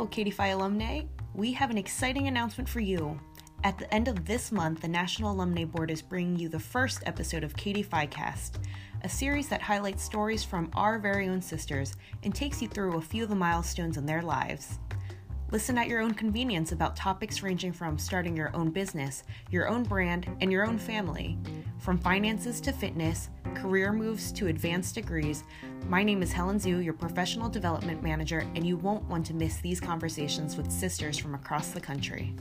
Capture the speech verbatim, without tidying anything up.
Hello, Katie Phi alumnae. We have an exciting announcement for you. At the end of this month, the National Alumni Board is bringing you the first episode of Katie Phi Cast, a series that highlights stories from our very own sisters and takes you through a few of the milestones in their lives. Listen at your own convenience about topics ranging from starting your own business, your own brand, and your own family. From finances to fitness, career moves to advanced degrees, my name is Helen Zhu, your professional development manager, and you won't want to miss these conversations with sisters from across the country.